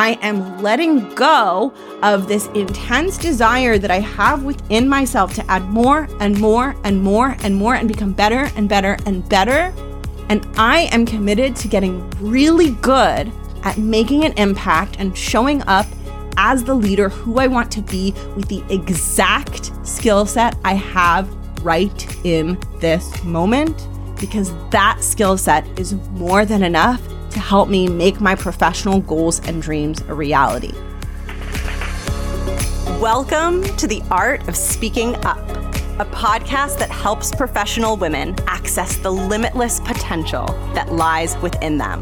I am letting go of this intense desire that I have within myself to add more and more and more and more and become better and better and better. And I am committed to getting really good at making an impact and showing up as the leader who I want to be with the exact skill set I have right in this moment, because that skill set is more than enough to help me make my professional goals and dreams a reality. Welcome to The Art of Speaking Up, a podcast that helps professional women access the limitless potential that lies within them.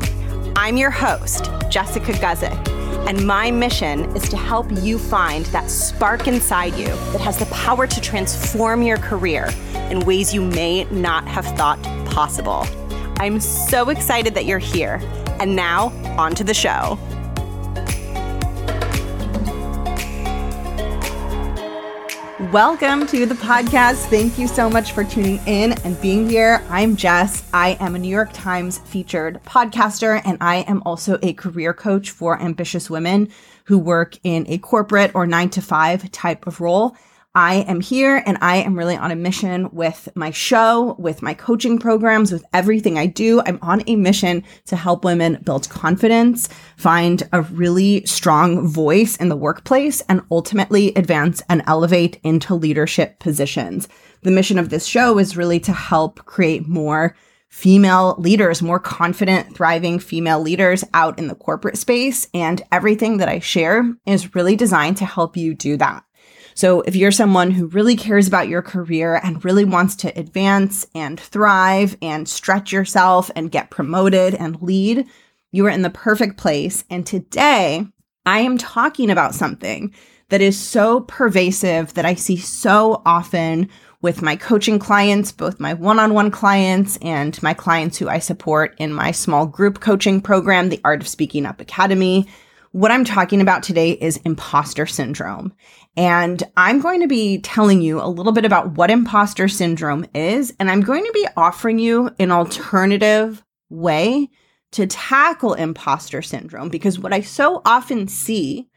I'm your host, Jessica Guzik, and my mission is to help you find that spark inside you that has the power to transform your career in ways you may not have thought possible. I'm so excited that you're here. And now, on to the show. Welcome to the podcast. Thank you so much for tuning in and being here. I'm Jess. I am a New York Times featured podcaster, and I am also a career coach for ambitious women who work in a corporate or 9-to-5 type of role. I am here, and I am really on a mission with my show, with my coaching programs, with everything I do. I'm on a mission to help women build confidence, find a really strong voice in the workplace, and ultimately advance and elevate into leadership positions. The mission of this show is really to help create more female leaders, more confident, thriving female leaders out in the corporate space. And everything that I share is really designed to help you do that. So if you're someone who really cares about your career and really wants to advance and thrive and stretch yourself and get promoted and lead, you are in the perfect place. And today I am talking about something that is so pervasive that I see so often with my coaching clients, both my one-on-one clients and my clients who I support in my small group coaching program, The Art of Speaking Up Academy. What I'm talking about today is imposter syndrome. And I'm going to be telling you a little bit about what imposter syndrome is, and I'm going to be offering you an alternative way to tackle imposter syndrome, because what I so often see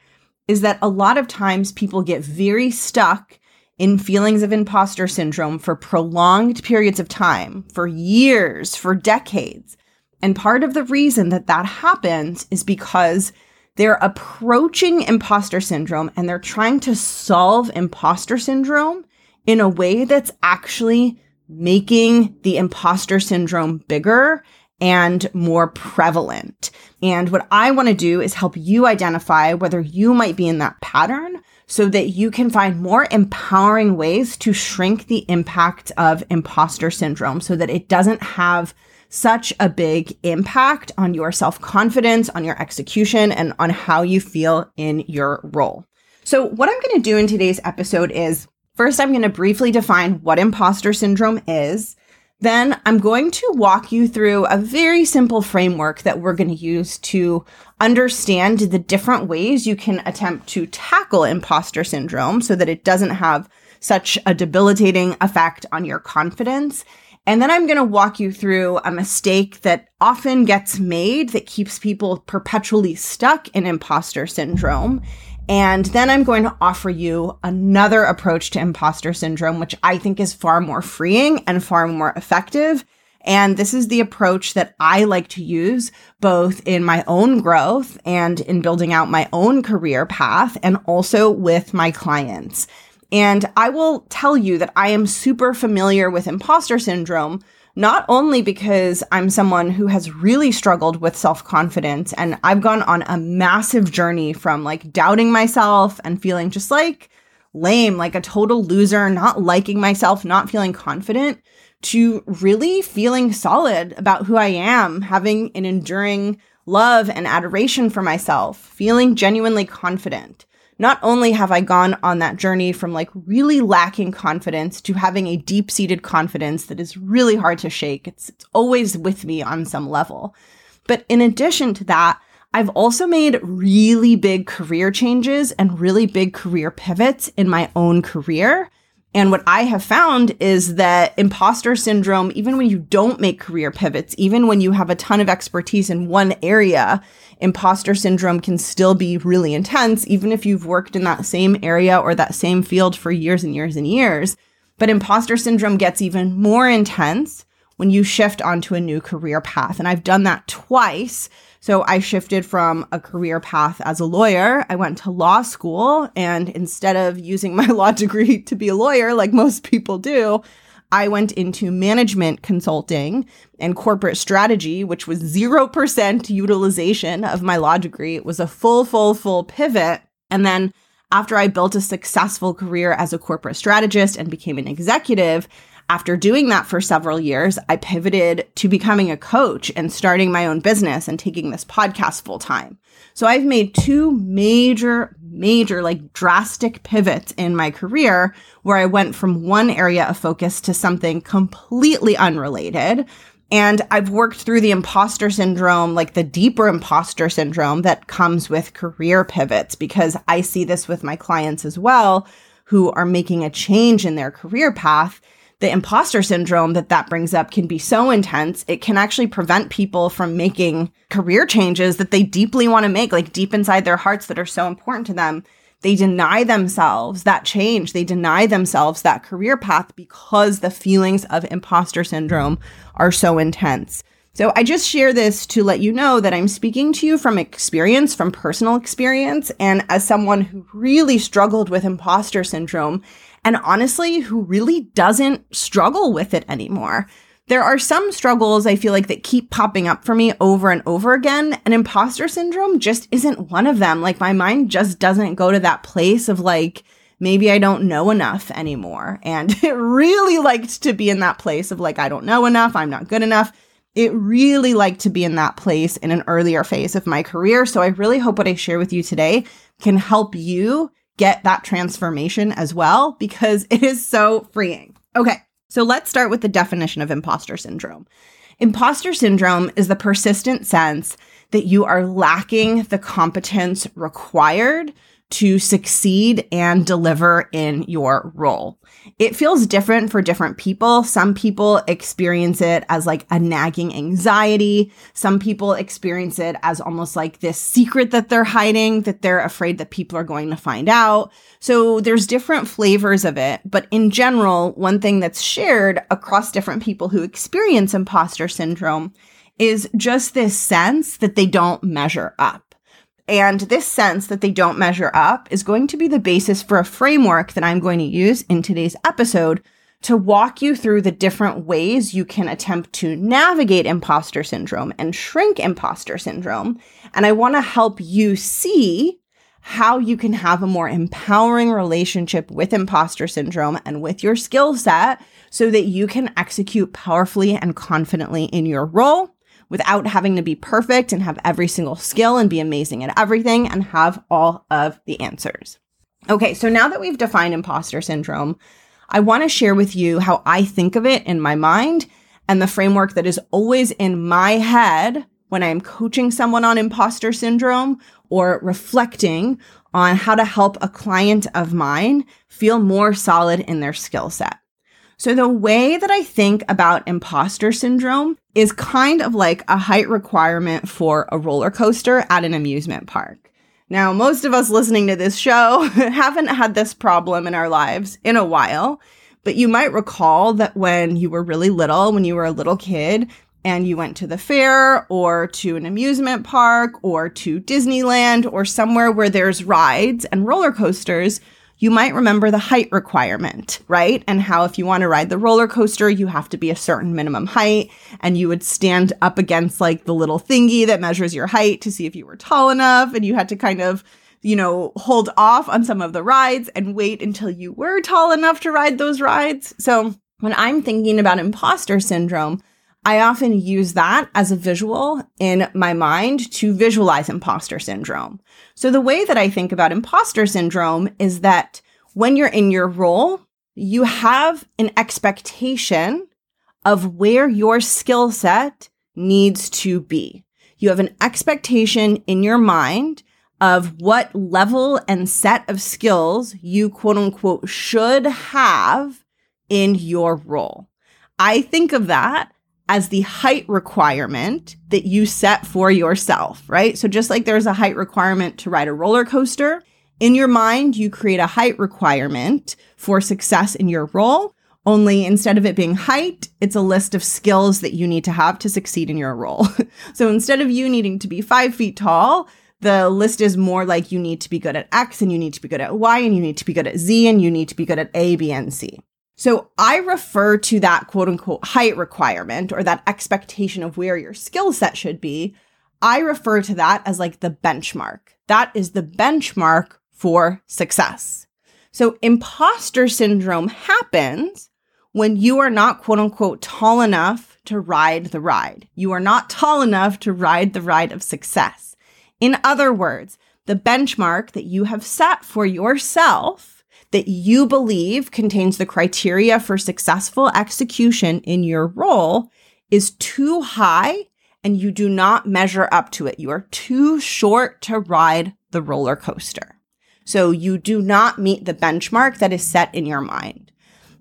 is that a lot of times people get very stuck in feelings of imposter syndrome for prolonged periods of time, for years, for decades. And part of the reason that that happens is because they're approaching imposter syndrome and they're trying to solve imposter syndrome in a way that's actually making the imposter syndrome bigger and more prevalent. And what I want to do is help you identify whether you might be in that pattern so that you can find more empowering ways to shrink the impact of imposter syndrome so that it doesn't have such a big impact on your self-confidence, on your execution, and on how you feel in your role. So what I'm going to do in today's episode is, first, I'm going to briefly define what imposter syndrome is. Then I'm going to walk you through a very simple framework that we're going to use to understand the different ways you can attempt to tackle imposter syndrome so that it doesn't have such a debilitating effect on your confidence. And then I'm going to walk you through a mistake that often gets made that keeps people perpetually stuck in imposter syndrome. And then I'm going to offer you another approach to imposter syndrome, which I think is far more freeing and far more effective. And this is the approach that I like to use both in my own growth and in building out my own career path and also with my clients. And I will tell you that I am super familiar with imposter syndrome, not only because I'm someone who has really struggled with self-confidence, and I've gone on a massive journey from like doubting myself and feeling just like lame, like a total loser, not liking myself, not feeling confident, to really feeling solid about who I am, having an enduring love and adoration for myself, feeling genuinely confident. Not only have I gone on that journey from like really lacking confidence to having a deep-seated confidence that is really hard to shake. It's always with me on some level. But in addition to that, I've also made really big career changes and really big career pivots in my own career. And what I have found is that imposter syndrome, even when you don't make career pivots, even when you have a ton of expertise in one area, imposter syndrome can still be really intense, even if you've worked in that same area or that same field for years and years and years. But imposter syndrome gets even more intense when you shift onto a new career path. And I've done that twice. So I shifted from a career path as a lawyer. I went to law school, and instead of using my law degree to be a lawyer, like most people do, I went into management consulting and corporate strategy, which was 0% utilization of my law degree. It was a full pivot. And then after I built a successful career as a corporate strategist and became an executive, after doing that for several years, I pivoted to becoming a coach and starting my own business and taking this podcast full time. So I've made two major, like drastic pivots in my career where I went from one area of focus to something completely unrelated. And I've worked through the imposter syndrome, like the deeper imposter syndrome that comes with career pivots, because I see this with my clients as well who are making a change in their career path. The imposter syndrome that brings up can be so intense, it can actually prevent people from making career changes that they deeply want to make, like deep inside their hearts that are so important to them. They deny themselves that change. They deny themselves that career path because the feelings of imposter syndrome are so intense. So I just share this to let you know that I'm speaking to you from experience, from personal experience, and as someone who really struggled with imposter syndrome, and honestly, who really doesn't struggle with it anymore. There are some struggles I feel like that keep popping up for me over and over again, and imposter syndrome just isn't one of them. Like my mind just doesn't go to that place of like, maybe I don't know enough anymore. And it really liked to be in that place of like, I don't know enough, I'm not good enough. It really liked to be in that place in an earlier phase of my career. So I really hope what I share with you today can help you get that transformation as well, because it is so freeing. Okay, so let's start with the definition of imposter syndrome. Imposter syndrome is the persistent sense that you are lacking the competence required to succeed and deliver in your role. It feels different for different people. Some people experience it as like a nagging anxiety. Some people experience it as almost like this secret that they're hiding, that they're afraid that people are going to find out. So there's different flavors of it. But in general, one thing that's shared across different people who experience imposter syndrome is just this sense that they don't measure up. And this sense that they don't measure up is going to be the basis for a framework that I'm going to use in today's episode to walk you through the different ways you can attempt to navigate imposter syndrome and shrink imposter syndrome. And I want to help you see how you can have a more empowering relationship with imposter syndrome and with your skill set so that you can execute powerfully and confidently in your role, without having to be perfect and have every single skill and be amazing at everything and have all of the answers. Okay, so now that we've defined imposter syndrome, I want to share with you how I think of it in my mind and the framework that is always in my head when I'm coaching someone on imposter syndrome or reflecting on how to help a client of mine feel more solid in their skill set. So the way that I think about imposter syndrome is kind of like a height requirement for a roller coaster at an amusement park. Now, most of us listening to this show haven't had this problem in our lives in a while, but you might recall that when you were really little, when you were a little kid and you went to the fair or to an amusement park or to Disneyland or somewhere where there's rides and roller coasters, you might remember the height requirement, right? And how if you want to ride the roller coaster, you have to be a certain minimum height, and you would stand up against like the little thingy that measures your height to see if you were tall enough, and you had to kind of, you know, hold off on some of the rides and wait until you were tall enough to ride those rides. So when I'm thinking about imposter syndrome, I often use that as a visual in my mind to visualize imposter syndrome. So the way that I think about imposter syndrome is that when you're in your role, you have an expectation of where your skill set needs to be. You have an expectation in your mind of what level and set of skills you quote unquote should have in your role. I think of that as the height requirement that you set for yourself, right? So just like there's a height requirement to ride a roller coaster, in your mind, you create a height requirement for success in your role, only instead of it being height, it's a list of skills that you need to have to succeed in your role. So instead of you needing to be 5 feet tall, the list is more like you need to be good at X and you need to be good at Y and you need to be good at Z and you need to be good at A, B, and C. So I refer to that quote unquote height requirement or that expectation of where your skill set should be. I refer to that as like the benchmark. That is the benchmark for success. So imposter syndrome happens when you are not quote unquote tall enough to ride the ride. You are not tall enough to ride the ride of success. In other words, the benchmark that you have set for yourself that you believe contains the criteria for successful execution in your role is too high and you do not measure up to it. You are too short to ride the roller coaster. So you do not meet the benchmark that is set in your mind.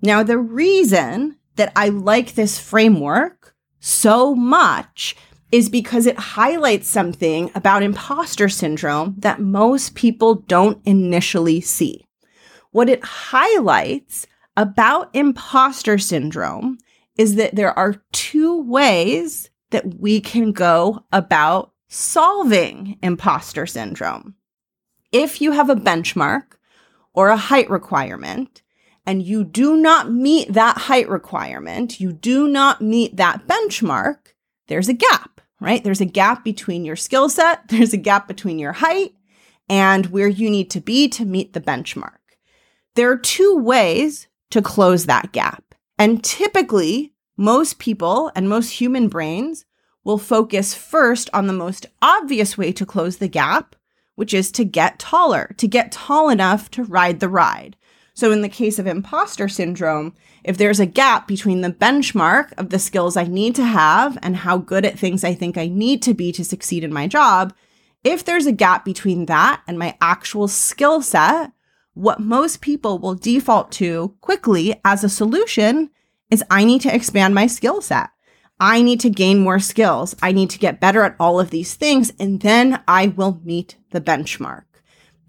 Now, the reason that I like this framework so much is because it highlights something about imposter syndrome that most people don't initially see. What it highlights about imposter syndrome is that there are two ways that we can go about solving imposter syndrome. If you have a benchmark or a height requirement and you do not meet that height requirement, you do not meet that benchmark, there's a gap. Right? There's a gap between your skill set, there's a gap between your height, and where you need to be to meet the benchmark. There are two ways to close that gap. And typically, most people and most human brains will focus first on the most obvious way to close the gap, which is to get taller, to get tall enough to ride the ride. So in the case of imposter syndrome, if there's a gap between the benchmark of the skills I need to have and how good at things I think I need to be to succeed in my job, if there's a gap between that and my actual skill set, what most people will default to quickly as a solution is I need to expand my skill set. I need to gain more skills. I need to get better at all of these things, and then I will meet the benchmark.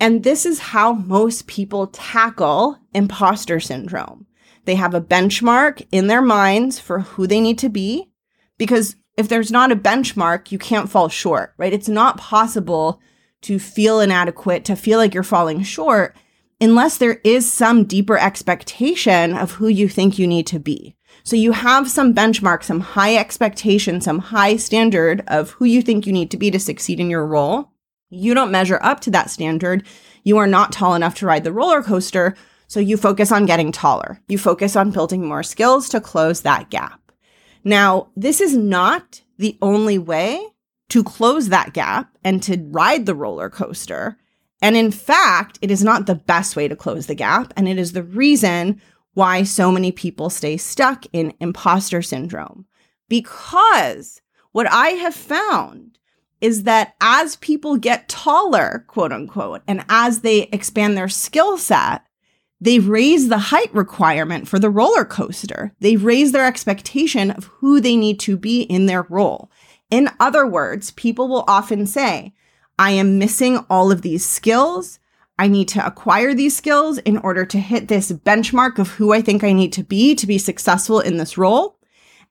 And this is how most people tackle imposter syndrome. They have a benchmark in their minds for who they need to be, because if there's not a benchmark, you can't fall short, right? It's not possible to feel inadequate, to feel like you're falling short, unless there is some deeper expectation of who you think you need to be. So you have some benchmark, some high expectation, some high standard of who you think you need to be to succeed in your role. You don't measure up to that standard. You are not tall enough to ride the roller coaster, so you focus on getting taller. You focus on building more skills to close that gap. Now, this is not the only way to close that gap and to ride the roller coaster. And in fact, it is not the best way to close the gap, and it is the reason why so many people stay stuck in imposter syndrome. Because what I have found is that as people get taller, quote unquote, and as they expand their skill set, they raise the height requirement for the roller coaster. They raise their expectation of who they need to be in their role. In other words, people will often say, I am missing all of these skills. I need to acquire these skills in order to hit this benchmark of who I think I need to be successful in this role.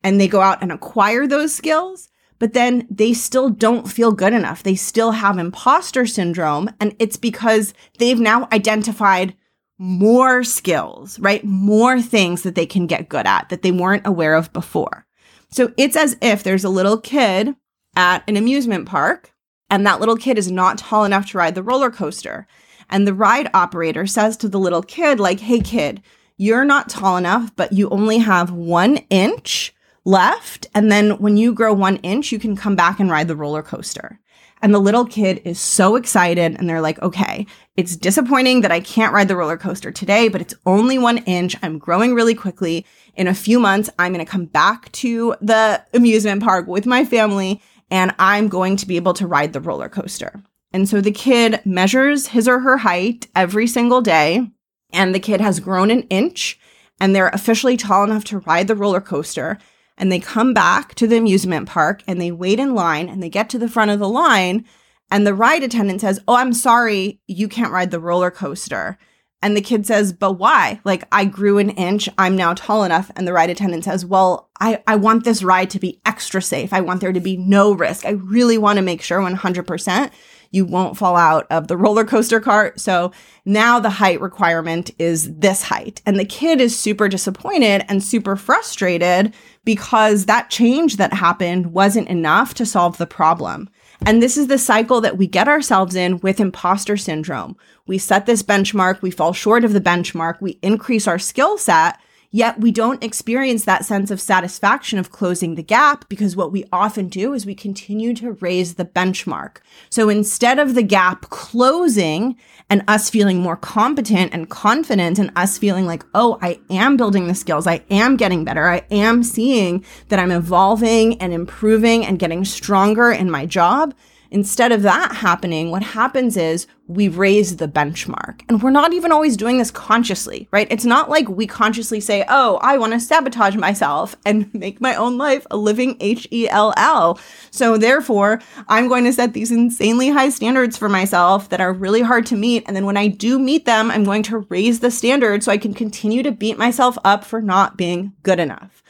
And they go out and acquire those skills. But then they still don't feel good enough. They still have imposter syndrome, and it's because they've now identified more skills, right? More things that they can get good at that they weren't aware of before. So it's as if there's a little kid at an amusement park, and that little kid is not tall enough to ride the roller coaster. And the ride operator says to the little kid, like, hey kid, you're not tall enough, but you only have 1 inch left, and then when you grow 1 inch, you can come back and ride the roller coaster. And the little kid is so excited, and they're like, okay, it's disappointing that I can't ride the roller coaster today, but it's only 1 inch. I'm growing really quickly. In a few months, I'm going to come back to the amusement park with my family, and I'm going to be able to ride the roller coaster. And so the kid measures his or her height every single day, and the kid has grown an inch, and they're officially tall enough to ride the roller coaster. And they come back to the amusement park, and they wait in line, and they get to the front of the line, and the ride attendant says, "Oh, I'm sorry, you can't ride the roller coaster." And the kid says, "But why? Like, I grew an inch, I'm now tall enough." And the ride attendant says, "Well, I want this ride to be extra safe. I want there to be no risk. I really want to make sure 100% you won't fall out of the roller coaster cart. So now the height requirement is this height." And the kid is super disappointed and super frustrated because that change that happened wasn't enough to solve the problem. And this is the cycle that we get ourselves in with imposter syndrome. We set this benchmark, we fall short of the benchmark, we increase our skill set, yet we don't experience that sense of satisfaction of closing the gap, because what we often do is we continue to raise the benchmark. So instead of the gap closing and us feeling more competent and confident and us feeling like, "Oh, I am building the skills, I am getting better, I am seeing that I'm evolving and improving and getting stronger in my job," instead of that happening, what happens is we raise the benchmark. And we're not even always doing this consciously, right? It's not like we consciously say, "Oh, I want to sabotage myself and make my own life a living hell. So therefore, I'm going to set these insanely high standards for myself that are really hard to meet. And then when I do meet them, I'm going to raise the standard so I can continue to beat myself up for not being good enough."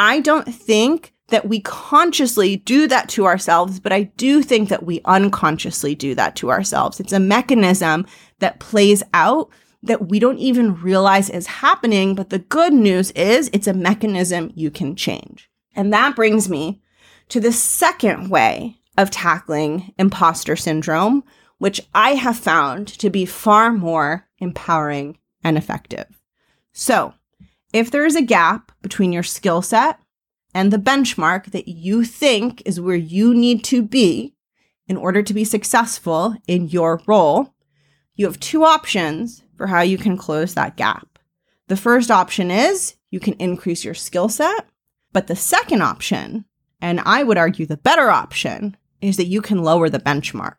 I don't think that we consciously do that to ourselves, but I do think that we unconsciously do that to ourselves. It's a mechanism that plays out that we don't even realize is happening, but the good news is it's a mechanism you can change. And that brings me to the second way of tackling imposter syndrome, which I have found to be far more empowering and effective. So if there is a gap between your skill set and the benchmark that you think is where you need to be in order to be successful in your role, you have two options for how you can close that gap. The first option is you can increase your skill set, but the second option, and I would argue the better option, is that you can lower the benchmark.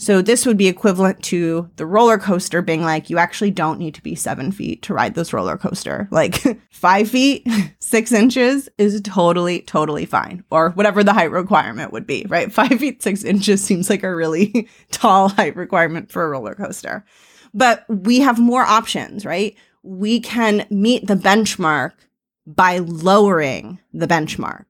So this would be equivalent to the roller coaster being like, you actually don't need to be 7 feet to ride this roller coaster. Like 5 feet, 6 inches is totally fine. Or whatever the height requirement would be, right? 5 feet, 6 inches seems like a really tall height requirement for a roller coaster. But we have more options, right? We can meet the benchmark by lowering the benchmark.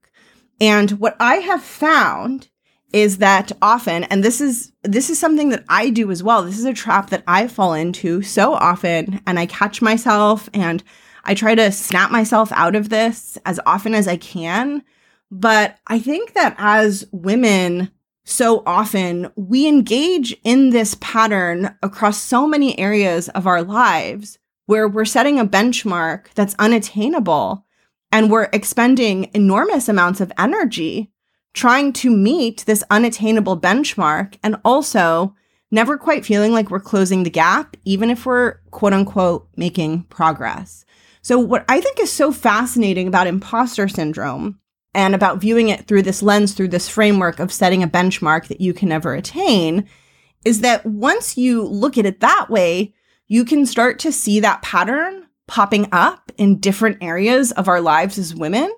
And what I have found is that often, and this is something that I do as well. This is a trap that I fall into so often, and I catch myself and I try to snap myself out of this as often as I can. But I think that as women, so often we engage in this pattern across so many areas of our lives where we're setting a benchmark that's unattainable and we're expending enormous amounts of energy trying to meet this unattainable benchmark, and also never quite feeling like we're closing the gap, even if we're quote unquote making progress. So what I think is so fascinating about imposter syndrome and about viewing it through this lens, through this framework of setting a benchmark that you can never attain, is that once you look at it that way, you can start to see that pattern popping up in different areas of our lives as women.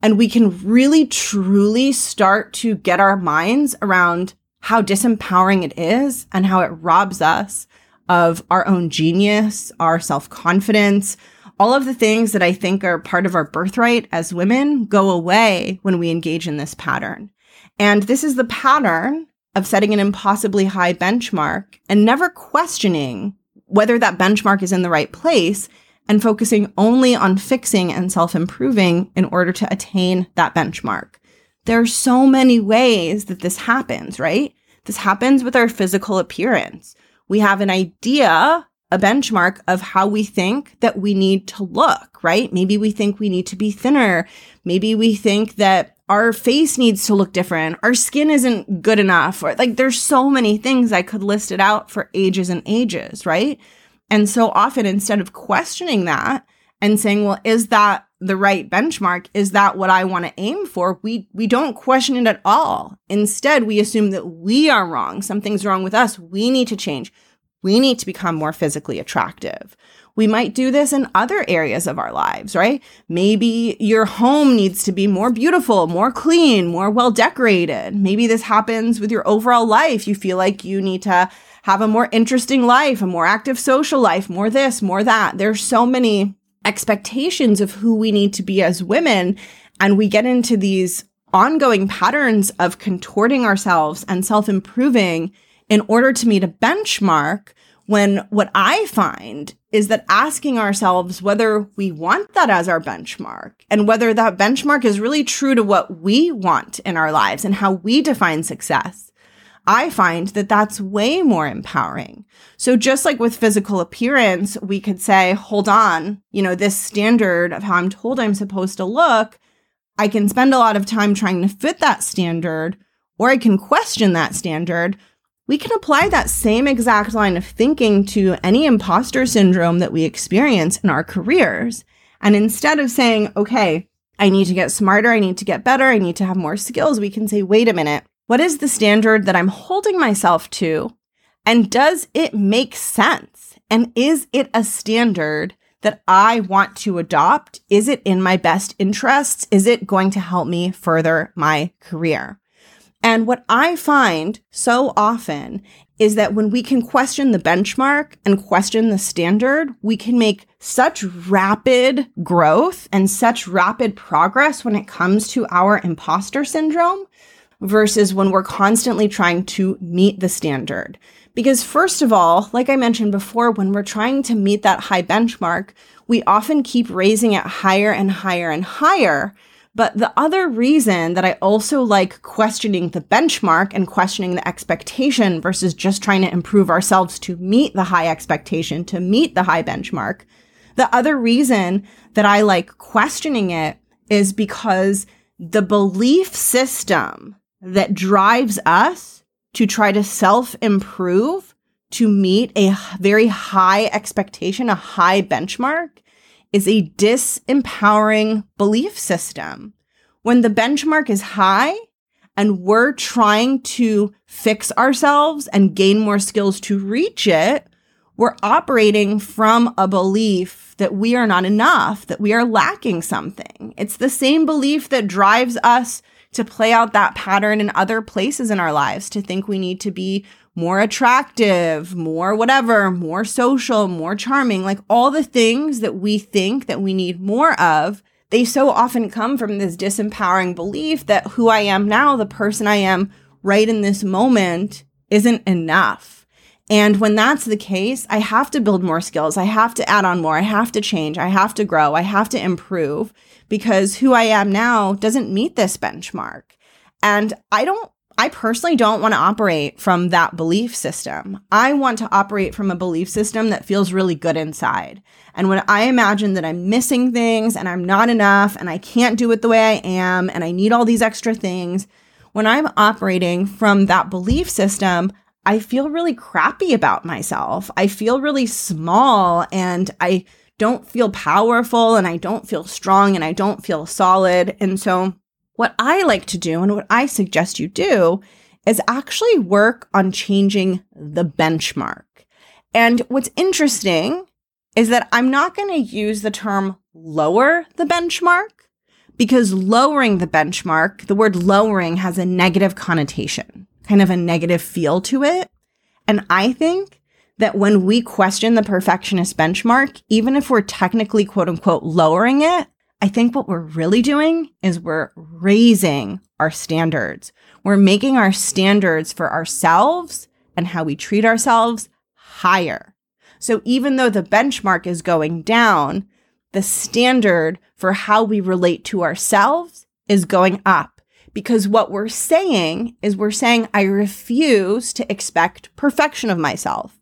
And we can really, truly start to get our minds around how disempowering it is and how it robs us of our own genius, our self-confidence. All of the things that I think are part of our birthright as women go away when we engage in this pattern. And this is the pattern of setting an impossibly high benchmark and never questioning whether that benchmark is in the right place, and focusing only on fixing and self-improving in order to attain that benchmark. There are so many ways that this happens, right? This happens with our physical appearance. We have an idea, a benchmark of how we think that we need to look, right? Maybe we think we need to be thinner. Maybe we think that our face needs to look different. Our skin isn't good enough. Or like, there's so many things I could list it out for ages and ages, right? And so often, instead of questioning that and saying, well, is that the right benchmark? Is that what I want to aim for? We don't question it at all. Instead, we assume that we are wrong. Something's wrong with us. We need to change. We need to become more physically attractive. We might do this in other areas of our lives, right? Maybe your home needs to be more beautiful, more clean, more well decorated. Maybe this happens with your overall life. You feel like you need to have a more interesting life, a more active social life, more this, more that. There's so many expectations of who we need to be as women, and we get into these ongoing patterns of contorting ourselves and self-improving in order to meet a benchmark, when what I find is that asking ourselves whether we want that as our benchmark and whether that benchmark is really true to what we want in our lives and how we define success, I find that that's way more empowering. So just like with physical appearance, we could say, hold on, this standard of how I'm told I'm supposed to look, I can spend a lot of time trying to fit that standard, or I can question that standard. We can apply that same exact line of thinking to any imposter syndrome that we experience in our careers. And instead of saying, okay, I need to get smarter, I need to get better, I need to have more skills, we can say, wait a minute, what is the standard that I'm holding myself to? And does it make sense? And is it a standard that I want to adopt? Is it in my best interests? Is it going to help me further my career? And what I find so often is that when we can question the benchmark and question the standard, we can make such rapid growth and such rapid progress when it comes to our imposter syndrome versus when we're constantly trying to meet the standard. Because first of all, like I mentioned before, when we're trying to meet that high benchmark, we often keep raising it higher and higher and higher. But the other reason that I also like questioning the benchmark and questioning the expectation versus just trying to improve ourselves to meet the high expectation, to meet the high benchmark, the other reason that I like questioning it is because the belief system that drives us to try to self-improve to meet a very high expectation, a high benchmark, is a disempowering belief system. When the benchmark is high and we're trying to fix ourselves and gain more skills to reach it, we're operating from a belief that we are not enough, that we are lacking something. It's the same belief that drives us to play out that pattern in other places in our lives, to think we need to be more attractive, more whatever, more social, more charming, like all the things that we think that we need more of, they so often come from this disempowering belief that who I am now, the person I am right in this moment, isn't enough. And when that's the case, I have to build more skills. I have to add on more. I have to change. I have to grow. I have to improve because who I am now doesn't meet this benchmark. And I personally don't want to operate from that belief system. I want to operate from a belief system that feels really good inside. And when I imagine that I'm missing things and I'm not enough and I can't do it the way I am and I need all these extra things, when I'm operating from that belief system, I feel really crappy about myself. I feel really small and I don't feel powerful and I don't feel strong and I don't feel solid. And so what I like to do and what I suggest you do is actually work on changing the benchmark. And what's interesting is that I'm not going to use the term lower the benchmark because lowering the benchmark, the word lowering has a negative connotation, kind of a negative feel to it. And I think that when we question the perfectionist benchmark, even if we're technically quote unquote lowering it, I think what we're really doing is we're raising our standards. We're making our standards for ourselves and how we treat ourselves higher. So even though the benchmark is going down, the standard for how we relate to ourselves is going up. Because what we're saying is we're saying, I refuse to expect perfection of myself.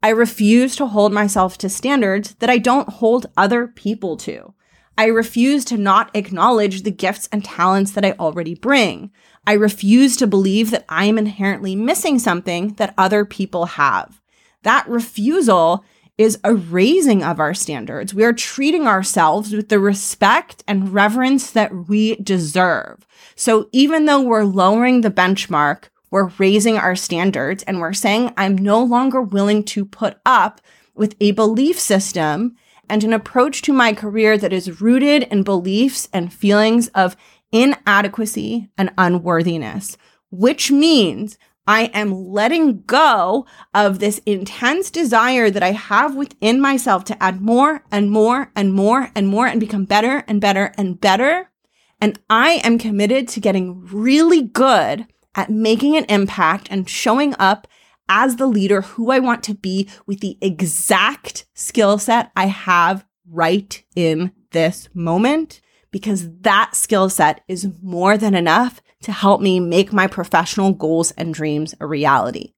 I refuse to hold myself to standards that I don't hold other people to. I refuse to not acknowledge the gifts and talents that I already bring. I refuse to believe that I am inherently missing something that other people have. That refusal is a raising of our standards. We are treating ourselves with the respect and reverence that we deserve. So even though we're lowering the benchmark, we're raising our standards and we're saying, I'm no longer willing to put up with a belief system and an approach to my career that is rooted in beliefs and feelings of inadequacy and unworthiness, which means I am letting go of this intense desire that I have within myself to add more and more and more and more and become better and better and better. And I am committed to getting really good at making an impact and showing up as the leader who I want to be with the exact skill set I have right in this moment, because that skill set is more than enough to help me make my professional goals and dreams a reality.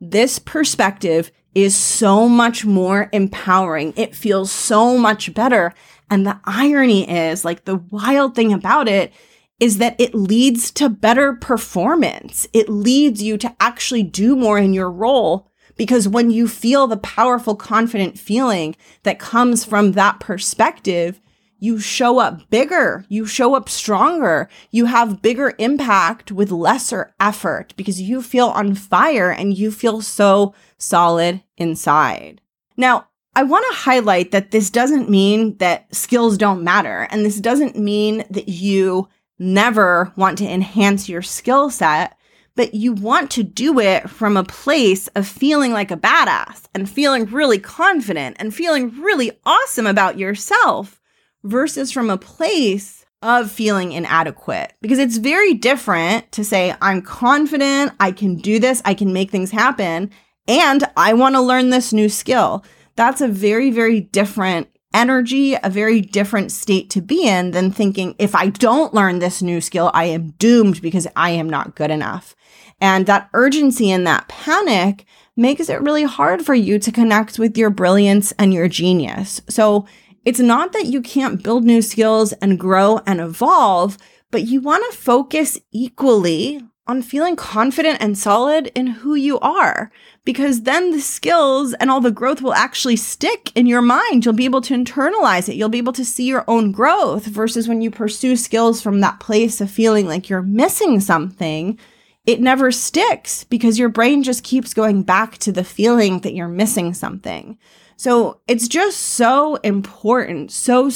This perspective is so much more empowering. It feels so much better. And the irony is, like, the wild thing about it is that it leads to better performance. It leads you to actually do more in your role, because when you feel the powerful, confident feeling that comes from that perspective, you show up bigger, you show up stronger, you have bigger impact with lesser effort because you feel on fire and you feel so solid inside. Now, I want to highlight that this doesn't mean that skills don't matter, and this doesn't mean that you never want to enhance your skill set, but you want to do it from a place of feeling like a badass and feeling really confident and feeling really awesome about yourself versus from a place of feeling inadequate. Because it's very different to say, I'm confident, I can do this, I can make things happen, and I want to learn this new skill. That's a very, very different energy, a very different state to be in than thinking, if I don't learn this new skill, I am doomed because I am not good enough. And that urgency and that panic makes it really hard for you to connect with your brilliance and your genius. So it's not that you can't build new skills and grow and evolve, but you want to focus equally on feeling confident and solid in who you are, because then the skills and all the growth will actually stick in your mind. You'll be able to internalize it. You'll be able to see your own growth versus when you pursue skills from that place of feeling like you're missing something, it never sticks because your brain just keeps going back to the feeling that you're missing something. So it's just so important, so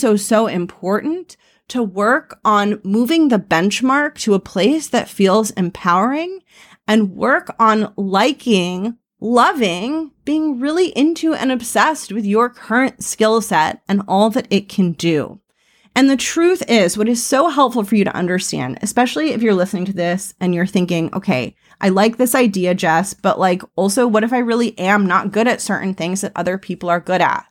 important to work on moving the benchmark to a place that feels empowering and work on liking, loving, being really into and obsessed with your current skill set and all that it can do. And the truth is, what is so helpful for you to understand, especially if you're listening to this and you're thinking, okay, I like this idea, Jess, but like, also, what if I really am not good at certain things that other people are good at?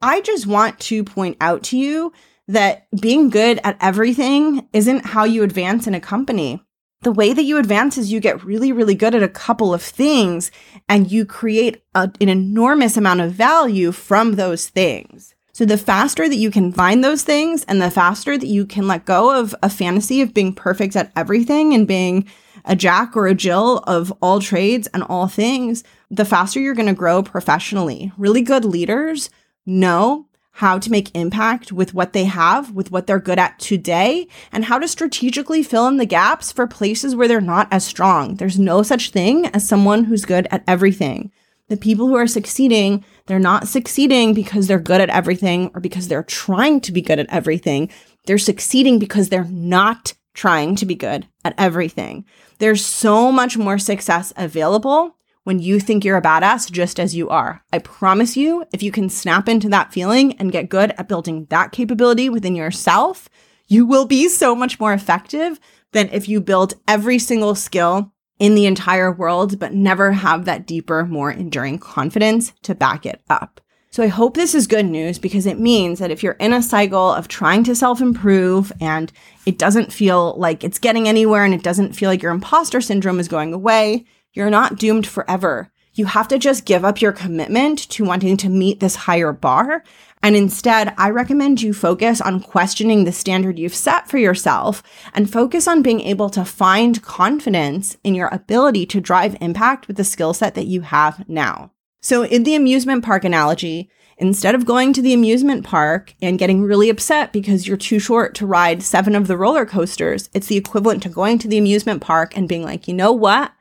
I just want to point out to you that being good at everything isn't how you advance in a company. The way that you advance is you get really, really good at a couple of things and you create an enormous amount of value from those things. So the faster that you can find those things and the faster that you can let go of a fantasy of being perfect at everything and being a Jack or a Jill of all trades and all things, the faster you're going to grow professionally. Really good leaders know how to make impact with what they have, with what they're good at today, and how to strategically fill in the gaps for places where they're not as strong. There's no such thing as someone who's good at everything. The people who are succeeding, they're not succeeding because they're good at everything or because they're trying to be good at everything. They're succeeding because they're not trying to be good at everything. There's so much more success available when you think you're a badass just as you are. I promise you, if you can snap into that feeling and get good at building that capability within yourself, you will be so much more effective than if you build every single skill in the entire world, but never have that deeper, more enduring confidence to back it up. So I hope this is good news, because it means that if you're in a cycle of trying to self-improve and it doesn't feel like it's getting anywhere and it doesn't feel like your imposter syndrome is going away, you're not doomed forever. You have to just give up your commitment to wanting to meet this higher bar. And instead, I recommend you focus on questioning the standard you've set for yourself and focus on being able to find confidence in your ability to drive impact with the skill set that you have now. So in the amusement park analogy, Instead of going to the amusement park and getting really upset because you're too short to ride 7 of the roller coasters, it's the equivalent to going to the amusement park and being like, you know what?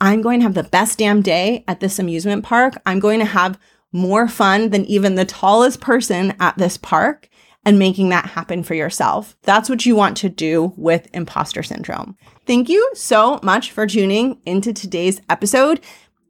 I'm going to have the best damn day at this amusement park. I'm going to have more fun than even the tallest person at this park, and making that happen for yourself. That's what you want to do with imposter syndrome. Thank you so much for tuning into today's episode.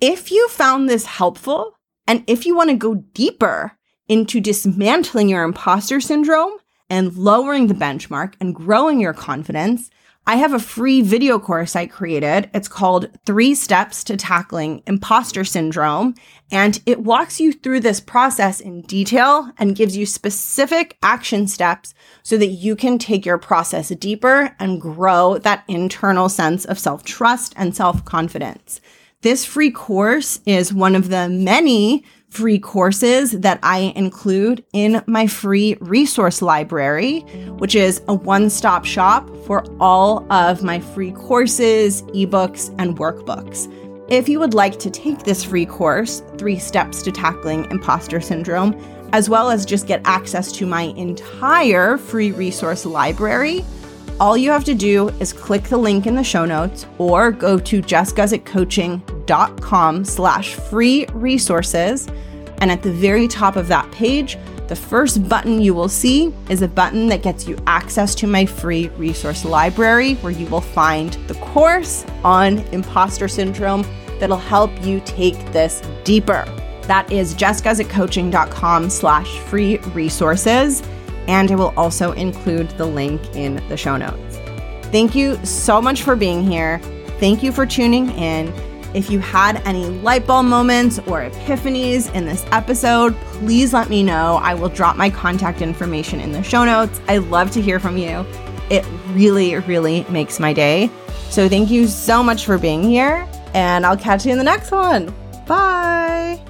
If you found this helpful, and if you want to go deeper into dismantling your imposter syndrome and lowering the benchmark and growing your confidence, I have a free video course I created. It's called 3 Steps to Tackling Imposter Syndrome, and it walks you through this process in detail and gives you specific action steps so that you can take your process deeper and grow that internal sense of self-trust and self-confidence. This free course is one of the many free courses that I include in my free resource library, which is a one-stop shop for all of my free courses, ebooks, and workbooks. If you would like to take this free course, 3 Steps to Tackling Imposter Syndrome, as well as just get access to my entire free resource library, all you have to do is click the link in the show notes or go to jessguzikcoaching.com/free resources. And at the very top of that page, the first button you will see is a button that gets you access to my free resource library, where you will find the course on imposter syndrome that'll help you take this deeper. That is jessguzikcoaching.com/free resources. And I will also include the link in the show notes. Thank you so much for being here. Thank you for tuning in. If you had any light bulb moments or epiphanies in this episode, please let me know. I will drop my contact information in the show notes. I love to hear from you. It really, really makes my day. So thank you so much for being here, and I'll catch you in the next one. Bye.